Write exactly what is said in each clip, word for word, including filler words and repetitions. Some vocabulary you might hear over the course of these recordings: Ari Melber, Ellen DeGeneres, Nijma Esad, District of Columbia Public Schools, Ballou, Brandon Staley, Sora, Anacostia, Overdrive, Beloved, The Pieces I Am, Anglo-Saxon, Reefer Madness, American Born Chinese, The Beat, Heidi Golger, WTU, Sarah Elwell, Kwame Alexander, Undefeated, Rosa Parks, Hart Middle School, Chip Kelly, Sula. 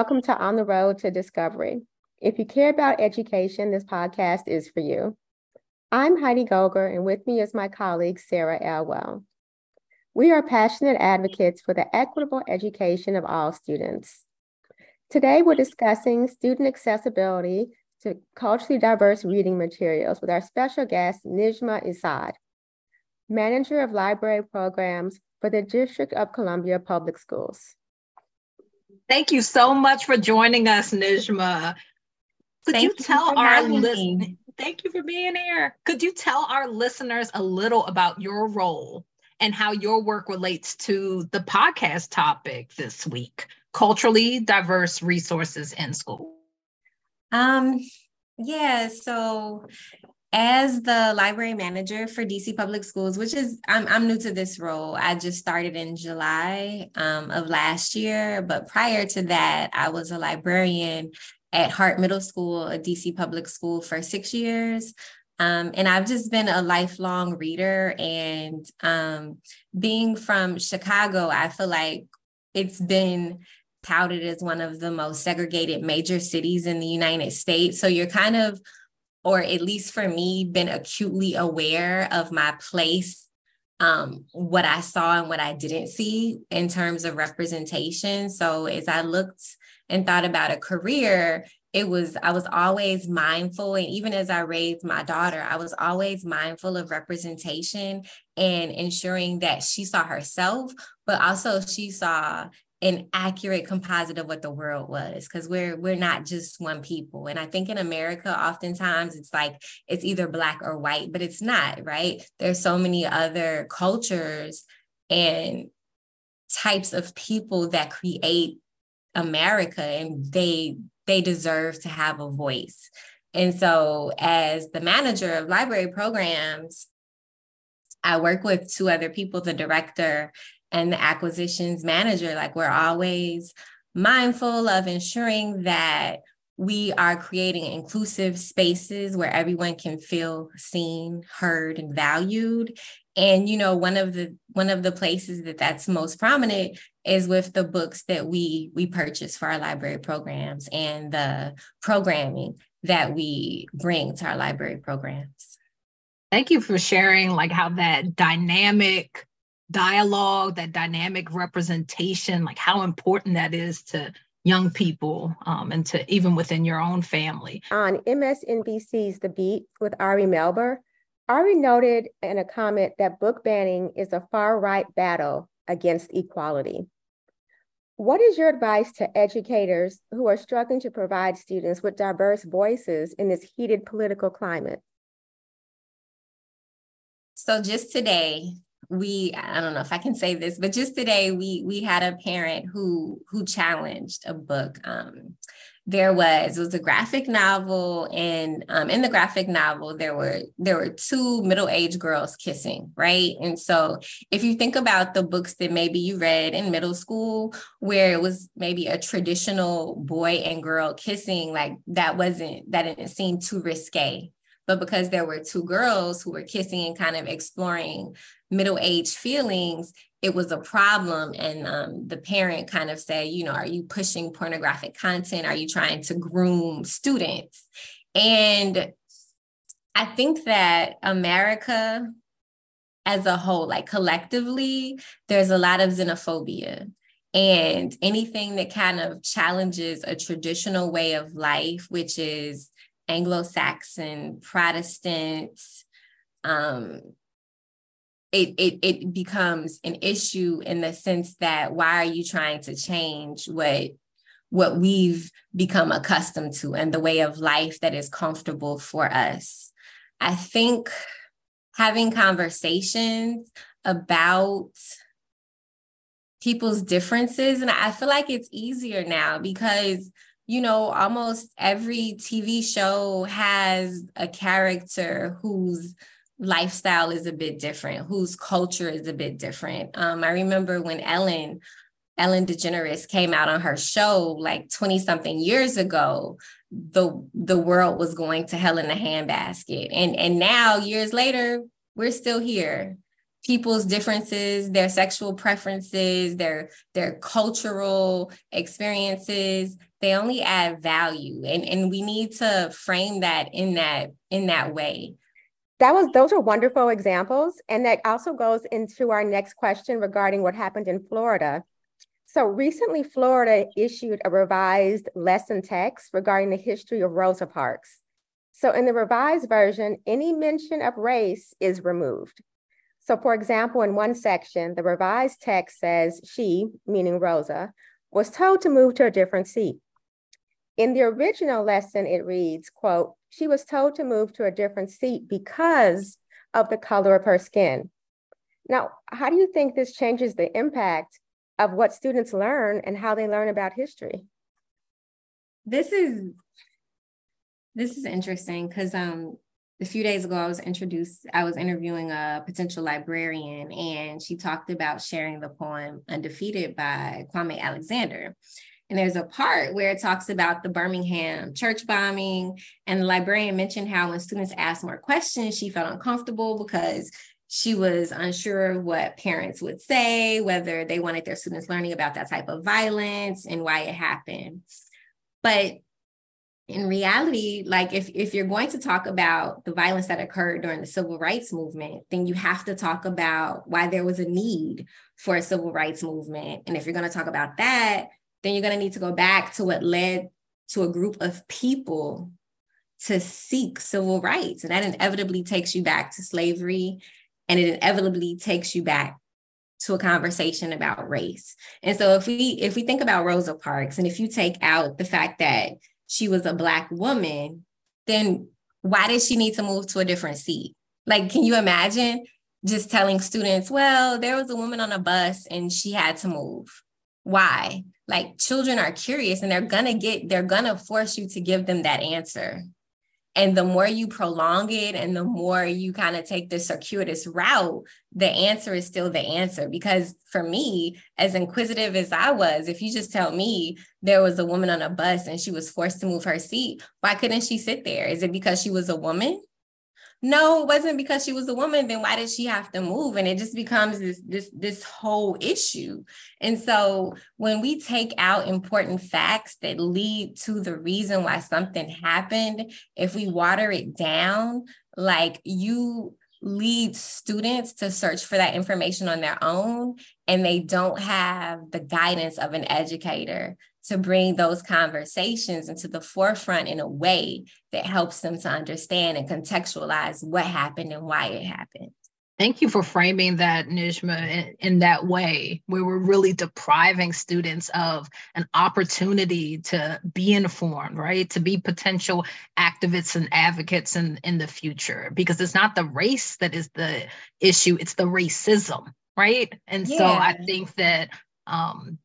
Welcome to On the Road to Discovery. If you care about education, this podcast is for you. I'm Heidi Golger, and with me is my colleague, Sarah Elwell. We are passionate advocates for the equitable education of all students. Today, we're discussing student accessibility to culturally diverse reading materials with our special guest, Nijma Esad, Manager of Library Programs for the District of Columbia Public Schools. Thank you so much for joining us, Nijma. Could Thank you tell you our listeners? Thank you for being here. Could you tell our listeners a little about your role and how your work relates to the podcast topic this week, culturally diverse resources in school? Um, yeah, so as the library manager for D C Public Schools, which is, I'm, I'm new to this role. I just started in July um, of last year, but prior to that, I was a librarian at Hart Middle School, a D C public school, for six years. Um, and I've just been a lifelong reader. And um, being from Chicago, I feel like it's been touted as one of the most segregated major cities in the United States. So you're kind of, or at least for me, been acutely aware of my place, um, what I saw and what I didn't see in terms of representation. So as I looked and thought about a career, it was, I was always mindful. And even as I raised my daughter, I was always mindful of representation and ensuring that she saw herself, but also she saw an accurate composite of what the world was, because we're we're not just one people. And I think in America, oftentimes it's like, it's either Black or white, but it's not, right? There's so many other cultures and types of people that create America, and they they deserve to have a voice. And so as the manager of library programs, I work with two other people, the director and the acquisitions manager. Like, we're always mindful of ensuring that we are creating inclusive spaces where everyone can feel seen, heard, and valued. And, you know, one of the one of the places that that's most prominent is with the books that we we purchase for our library programs and the programming that we bring to our library programs. Thank you for sharing, like, how that dynamic dialogue, that dynamic representation, like how important that is to young people um, and to even within your own family. On M S N B C's The Beat with Ari Melber, Ari noted in a comment that book banning is a far-right battle against equality. What is your advice to educators who are struggling to provide students with diverse voices in this heated political climate? So just today, we, I don't know if I can say this, but just today we we had a parent who who challenged a book. Um, there was, it was a graphic novel, and um, in the graphic novel, there were there were two middle-aged girls kissing, right? And so if you think about the books that maybe you read in middle school, where it was maybe a traditional boy and girl kissing, like that wasn't, that didn't seem too risque. But because there were two girls who were kissing and kind of exploring middle-aged feelings, it was a problem. And um, the parent kind of said, you know, are you pushing pornographic content? Are you trying to groom students? And I think that America as a whole, like collectively, there's a lot of xenophobia. And anything that kind of challenges a traditional way of life, which is Anglo-Saxon, Protestant, um, it, it it becomes an issue in the sense that, why are you trying to change what, what we've become accustomed to and the way of life that is comfortable for us? I think having conversations about people's differences, and I feel like it's easier now because, you know, almost every T V show has a character whose lifestyle is a bit different, whose culture is a bit different. Um, I remember when Ellen, Ellen DeGeneres came out on her show like twenty something years ago, the, the world was going to hell in a handbasket. And, and now years later, we're still here. people's differences, their sexual preferences, their their cultural experiences. They only add value, and and we need to frame that in that in that way. That was those are wonderful examples, and that also goes into our next question regarding what happened in Florida. So recently, Florida issued a revised lesson text regarding the history of Rosa Parks. So in the revised version, any mention of race is removed. So for example, in one section, the revised text says she, meaning Rosa, was told to move to a different seat. In the original lesson, it reads, quote, she was told to move to a different seat because of the color of her skin. Now, how do you think this changes the impact of what students learn and how they learn about history? This is, this is interesting because um, a few days ago I was introduced, I was interviewing a potential librarian, and she talked about sharing the poem Undefeated by Kwame Alexander. And there's a part where it talks about the Birmingham church bombing, and the librarian mentioned how when students asked more questions, she felt uncomfortable because she was unsure of what parents would say, whether they wanted their students learning about that type of violence and why it happened. But in reality, like if, if you're going to talk about the violence that occurred during the civil rights movement, then you have to talk about why there was a need for a civil rights movement. And if you're going to talk about that, then you're going to need to go back to what led to a group of people to seek civil rights. And that inevitably takes you back to slavery, and it inevitably takes you back to a conversation about race. And so if we if we think about Rosa Parks, and if you take out the fact that she was a Black woman, then why did she need to move to a different seat? Like, can you imagine just telling students, well, there was a woman on a bus and she had to move? Why? Like, children are curious, and they're gonna get, they're gonna force you to give them that answer. And the more you prolong it and the more you kind of take the circuitous route, the answer is still the answer. Because for me, as inquisitive as I was, if you just tell me there was a woman on a bus and she was forced to move her seat, why couldn't she sit there? Is it because she was a woman? No, it wasn't because she was a woman. Then why did she have to move? And it just becomes this, this, this whole issue. And so when we take out important facts that lead to the reason why something happened, if we water it down, like, you lead students to search for that information on their own, and they don't have the guidance of an educator to bring those conversations into the forefront in a way that helps them to understand and contextualize what happened and why it happened. Thank you for framing that, Nijma, in, in that way, where we're really depriving students of an opportunity to be informed, right? To be potential activists and advocates in, in the future, because it's not the race that is the issue, it's the racism, right? And yeah. So I think that, um,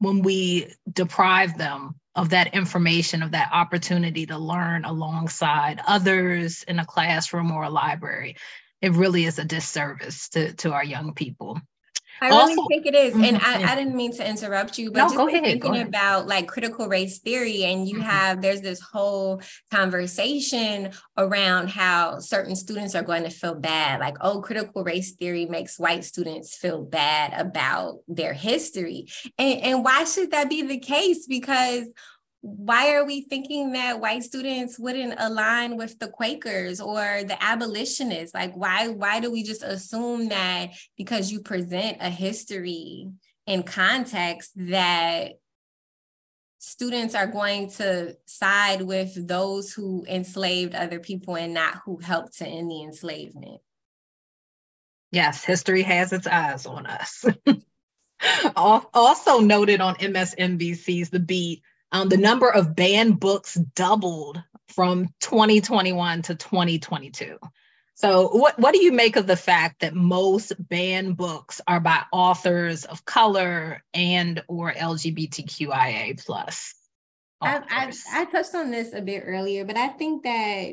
when we deprive them of that information, of that opportunity to learn alongside others in a classroom or a library, it really is a disservice to, to our young people. I really also think it is. And mm-hmm. I, I didn't mean to interrupt you, but no, just go ahead, thinking go ahead. about like critical race theory, and you mm-hmm. have, there's this whole conversation around how certain students are going to feel bad. Like, oh, critical race theory makes white students feel bad about their history. And, and why should that be the case? Because why are we thinking that white students wouldn't align with the Quakers or the abolitionists? Like, why, why do we just assume that because you present a history in context that students are going to side with those who enslaved other people and not who helped to end the enslavement? Yes, history has its eyes on us. Also noted on M S N B C's The Beat, Um, the number of banned books doubled from twenty twenty-one to twenty twenty-two. So what, what do you make of the fact that most banned books are by authors of color and or L G B T Q I A plus? I, I, I touched on this a bit earlier, but I think that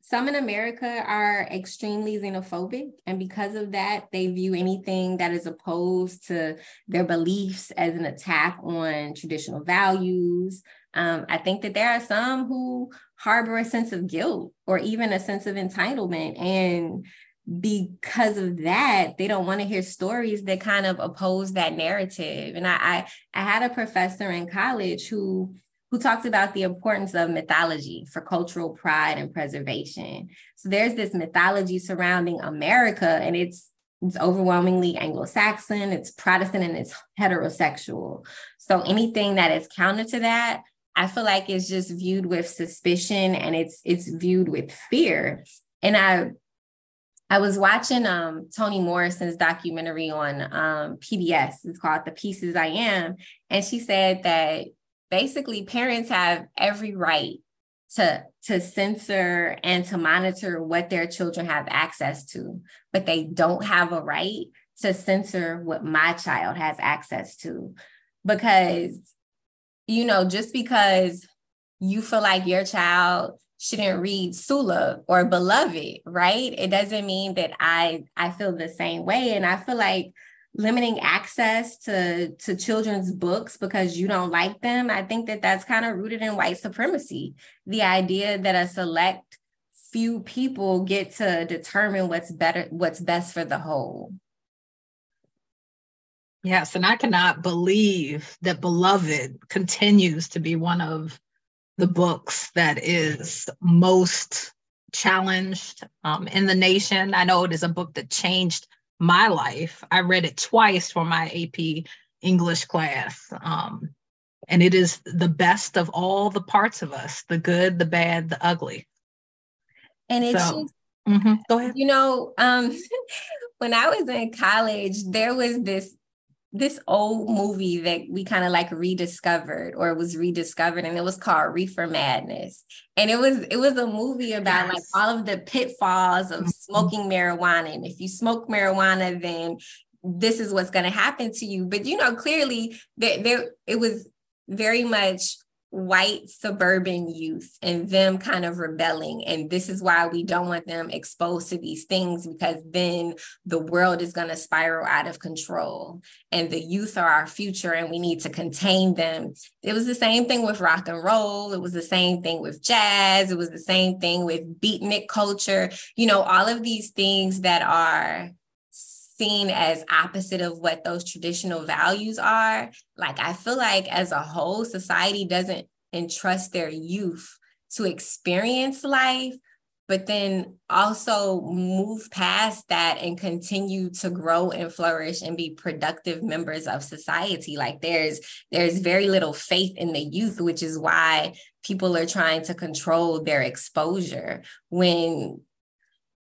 some in America are extremely xenophobic, and because of that, they view anything that is opposed to their beliefs as an attack on traditional values. Um, I think that there are some who harbor a sense of guilt or even a sense of entitlement, and because of that, they don't want to hear stories that kind of oppose that narrative. And I, I, I had a professor in college who, who talked about the importance of mythology for cultural pride and preservation. So there's this mythology surrounding America, and it's It's overwhelmingly Anglo-Saxon, it's Protestant, and it's heterosexual. So anything that is counter to that, I feel like it's just viewed with suspicion, and it's it's viewed with fear. And I I was watching um, Toni Morrison's documentary on um, P B S. It's called The Pieces I Am. And she said that basically parents have every right to to censor and to monitor what their children have access to, but they don't have a right to censor what my child has access to. Because, you know, just because you feel like your child shouldn't read Sula or Beloved, right? It doesn't mean that I, I feel the same way. And I feel like limiting access to, to children's books because you don't like them, I think that that's kind of rooted in white supremacy. The idea that a select few people get to determine what's better, what's best for the whole. Yes, and I cannot believe that Beloved continues to be one of the books that is most challenged um, in the nation. I know it is a book that changed my life. I read it twice for my A P English class. Um, and it is the best of all the parts of us, the good, the bad, the ugly. And it's, so, mm-hmm. Go ahead. You know, um, when I was in college, there was this, this old movie that we kind of like rediscovered or was rediscovered, and it was called Reefer Madness. And it was, it was a movie about, yes, like all of the pitfalls of smoking marijuana. And if you smoke marijuana, then this is what's going to happen to you. But, you know, clearly there, there, it was very much white suburban youth and them kind of rebelling. And this is why we don't want them exposed to these things, because then the world is going to spiral out of control and the youth are our future and we need to contain them. It was the same thing with rock and roll. It was the same thing with jazz. It was the same thing with beatnik culture. You know, all of these things that are seen as opposite of what those traditional values are. Like, I feel like as a whole, society doesn't entrust their youth to experience life, but then also move past that and continue to grow and flourish and be productive members of society. Like there's, there's very little faith in the youth, which is why people are trying to control their exposure when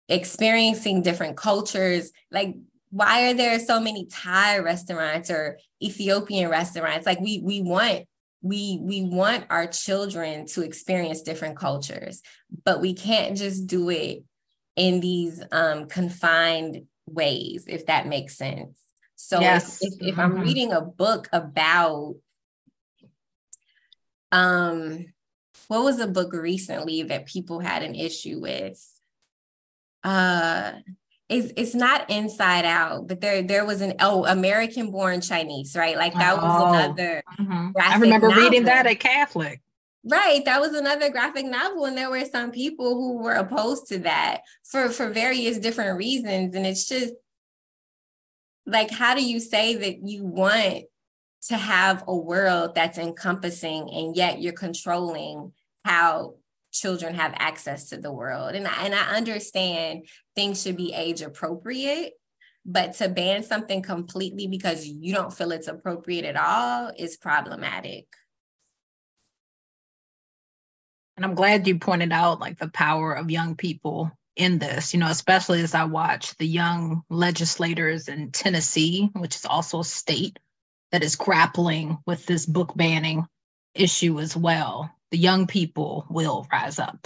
experiencing different cultures. Like, why are there so many Thai restaurants or Ethiopian restaurants? Like we we want we we want our children to experience different cultures, but we can't just do it in these um, confined ways, if that makes sense. So yes. if, if I'm reading a book about, um, what was a book recently that people had an issue with? Uh, It's, it's not Inside Out, but there there was an, oh, American Born Chinese, right? Like that was oh, another mm-hmm. graphic I remember novel. Reading that at Catholic. Right. That was another graphic novel. And there were some people who were opposed to that for, for various different reasons. And it's just like, how do you say that you want to have a world that's encompassing and yet you're controlling how children have access to the world? And I, and I understand things should be age appropriate, but to ban something completely because you don't feel it's appropriate at all is problematic. And I'm glad you pointed out like the power of young people in this, you know, especially as I watch the young legislators in Tennessee, which is also a state that is grappling with this book banning issue as well. The young people will rise up.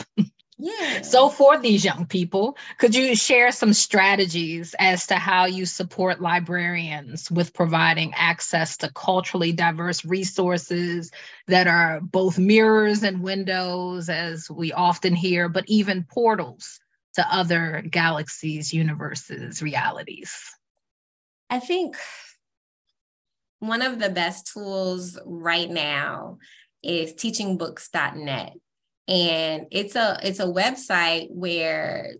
Yeah. So for these young people, could you share some strategies as to how you support librarians with providing access to culturally diverse resources that are both mirrors and windows, as we often hear, but even portals to other galaxies, universes, realities? I think one of the best tools right now is teaching books dot net. And it's a, it's a website where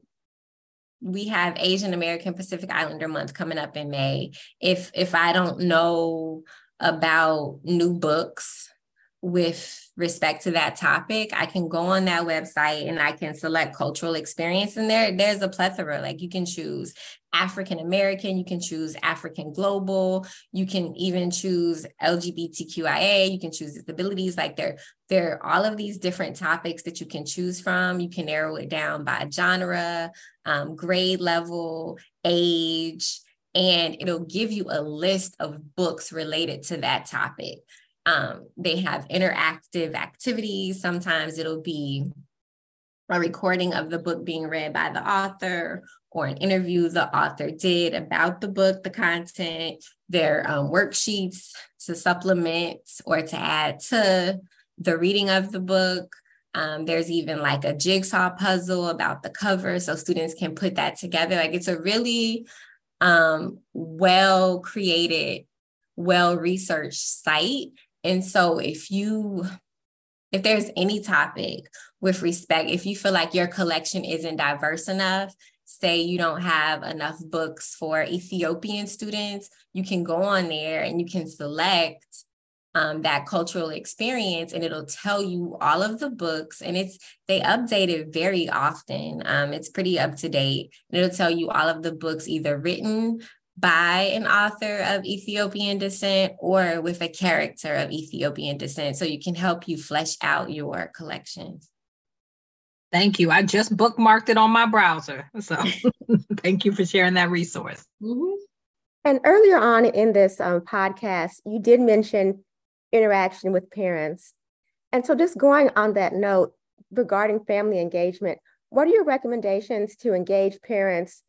we have Asian American Pacific Islander Month coming up in May. If if I don't know about new books with respect to that topic, I can go on that website and I can select cultural experience. And there, there's a plethora, like you can choose African-American, you can choose African global, you can even choose L G B T Q I A, you can choose disabilities. Like there, there are all of these different topics that you can choose from. You can narrow it down by genre, um, grade level, age, and it'll give you a list of books related to that topic. Um, they have interactive activities. Sometimes it'll be a recording of the book being read by the author or an interview the author did about the book, the content, their um, worksheets to supplement or to add to the reading of the book. Um, there's even like a jigsaw puzzle about the cover, so students can put that together. Like it's a really um, well-created, well-researched site. And so if you, if there's any topic with respect, if you feel like your collection isn't diverse enough, say you don't have enough books for Ethiopian students, you can go on there and you can select um, that cultural experience, and it'll tell you all of the books. And it's, they update it very often. Um, it's pretty up to date. And it'll tell you all of the books either written by an author of Ethiopian descent or with a character of Ethiopian descent, so you can help you flesh out your collection. Thank you. I just bookmarked it on my browser. So thank you for sharing that resource. Mm-hmm. And earlier on in this um, podcast, you did mention interaction with parents. And so just going on that note regarding family engagement, what are your recommendations to engage parents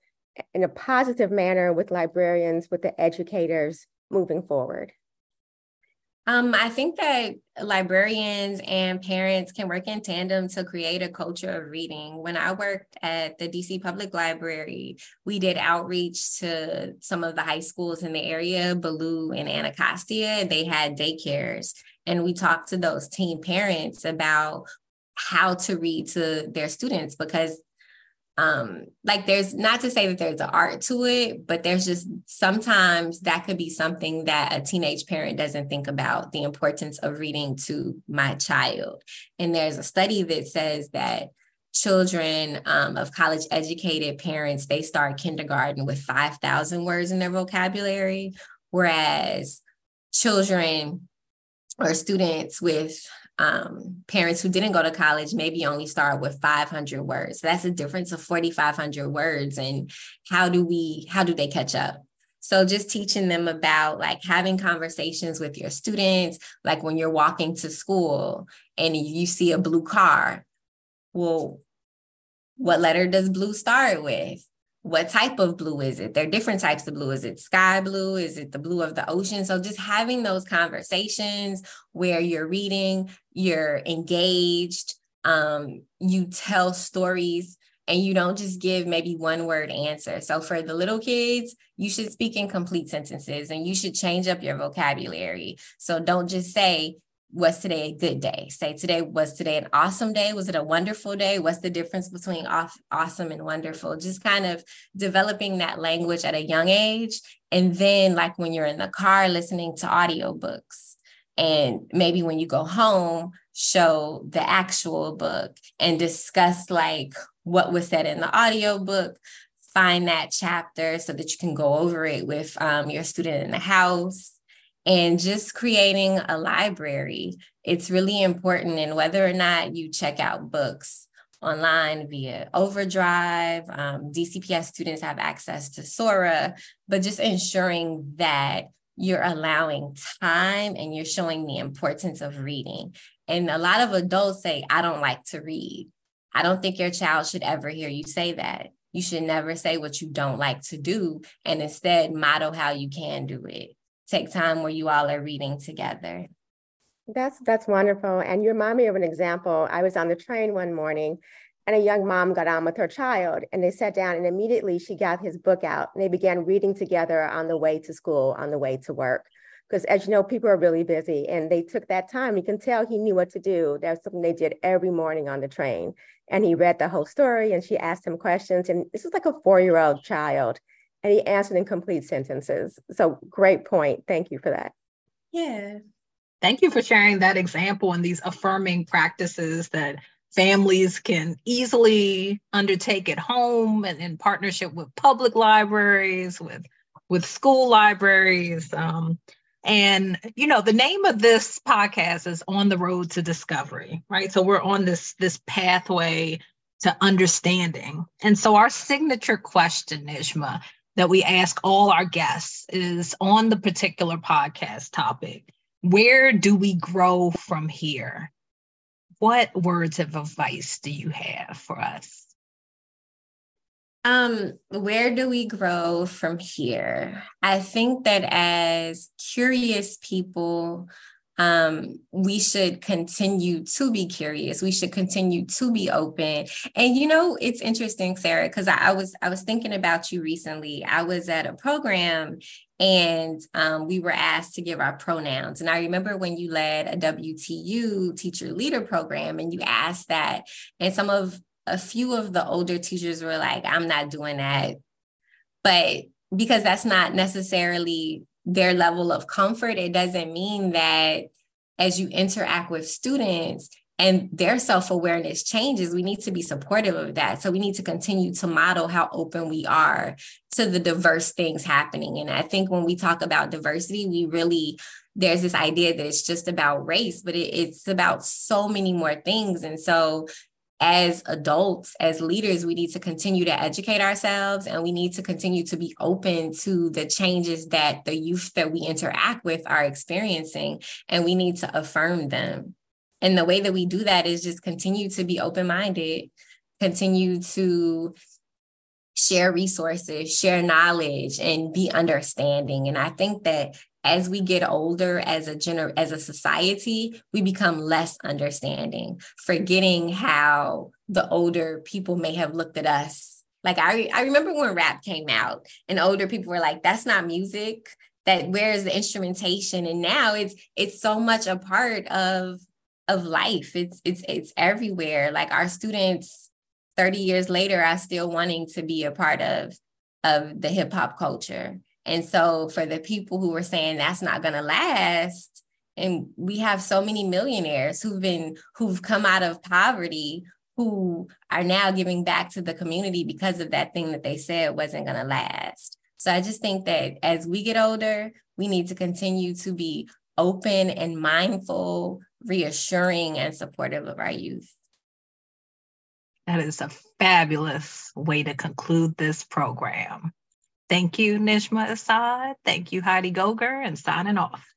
in a positive manner with librarians, with the educators moving forward? Um, I think that librarians and parents can work in tandem to create a culture of reading. When I worked at the D C Public Library, we did outreach to some of the high schools in the area, Ballou and Anacostia. They had daycares, and we talked to those teen parents about how to read to their students, because Um, like there's not to say that there's an art to it, but there's just sometimes that could be something that a teenage parent doesn't think about, the importance of reading to my child. And there's a study that says that children um, of college educated parents, they start kindergarten with five thousand words in their vocabulary, whereas children or students with Um, parents who didn't go to college maybe only start with five hundred words. So that's a difference of forty-five hundred words. And how do we, how do they catch up? So just teaching them about like having conversations with your students, like when you're walking to school and you see a blue car, well, what letter does blue start with? What type of blue is it? There are different types of blue. Is it sky blue? Is it the blue of the ocean? So just having those conversations where you're reading, you're engaged, um, you tell stories, and you don't just give maybe one word answer. So for the little kids, you should speak in complete sentences, and you should change up your vocabulary. So don't just say, was today a good day? Say, today, was today an awesome day? Was it a wonderful day? What's the difference between off, awesome and wonderful? Just kind of developing that language at a young age. And then like when you're in the car listening to audiobooks, and maybe when you go home, show the actual book and discuss like what was said in the audiobook. Find that chapter so that you can go over it with um, your student in the house. And just creating a library, it's really important. And whether or not you check out books online via Overdrive, um, D C P S students have access to Sora, but just ensuring that you're allowing time and you're showing the importance of reading. And a lot of adults say, I don't like to read. I don't think your child should ever hear you say that. You should never say what you don't like to do, and instead model how you can do it. Take time where you all are reading together. That's that's wonderful. And you remind me of an example. I was on the train one morning and a young mom got on with her child, and they sat down, and immediately she got his book out and they began reading together on the way to school, on the way to work. because as you know, people are really busy, and they took that time. You can tell he knew what to do. That's something they did every morning on the train. And he read the whole story, and she asked him questions. And this is like a four-year-old child, and he answered in complete sentences. So great point. Thank you for that. Yeah. Thank you for sharing that example and these affirming practices that families can easily undertake at home and in partnership with public libraries, with, with school libraries. Um, and, you know, the name of this podcast is On the Road to Discovery, right? So we're on this, this pathway to understanding. And so our signature question, Nijma, that we ask all our guests is on the particular podcast topic, where do we grow from here? What words of advice do you have for us? Um, where do we grow from here? I think that as curious people, um, we should continue to be curious. We should continue to be open. And, you know, it's interesting, Sarah, because I, I was I was thinking about you recently. I was at a program and um, we were asked to give our pronouns. And I remember when you led a W T U teacher leader program and you asked that. And some of a few of the older teachers were like, I'm not doing that. But because that's not necessarily their level of comfort, it doesn't mean that as you interact with students and their self-awareness changes, we need to be supportive of that. So we need to continue to model how open we are to the diverse things happening. And I think when we talk about diversity, we really, there's this idea that it's just about race, but it, it's about so many more things. And so as adults, as leaders, we need to continue to educate ourselves, and we need to continue to be open to the changes that the youth that we interact with are experiencing, and we need to affirm them. And the way that we do that is just continue to be open-minded, continue to share resources, share knowledge, and be understanding. And I think that as we get older, as a gener- as a society, we become less understanding, forgetting how the older people may have looked at us. Like I, re- I remember when rap came out and older people were like, that's not music, that where is the instrumentation? And now it's it's so much a part of, of life. It's, it's, it's everywhere. Like our students thirty years later are still wanting to be a part of, of the hip hop culture. And so for the people who were saying that's not going to last, and we have so many millionaires who've been, who've come out of poverty, who are now giving back to the community because of that thing that they said wasn't going to last. So I just think that as we get older, we need to continue to be open and mindful, reassuring and supportive of our youth. That is a fabulous way to conclude this program. Thank you, Nijma Esad. Thank you, Heidi Goger, and signing off.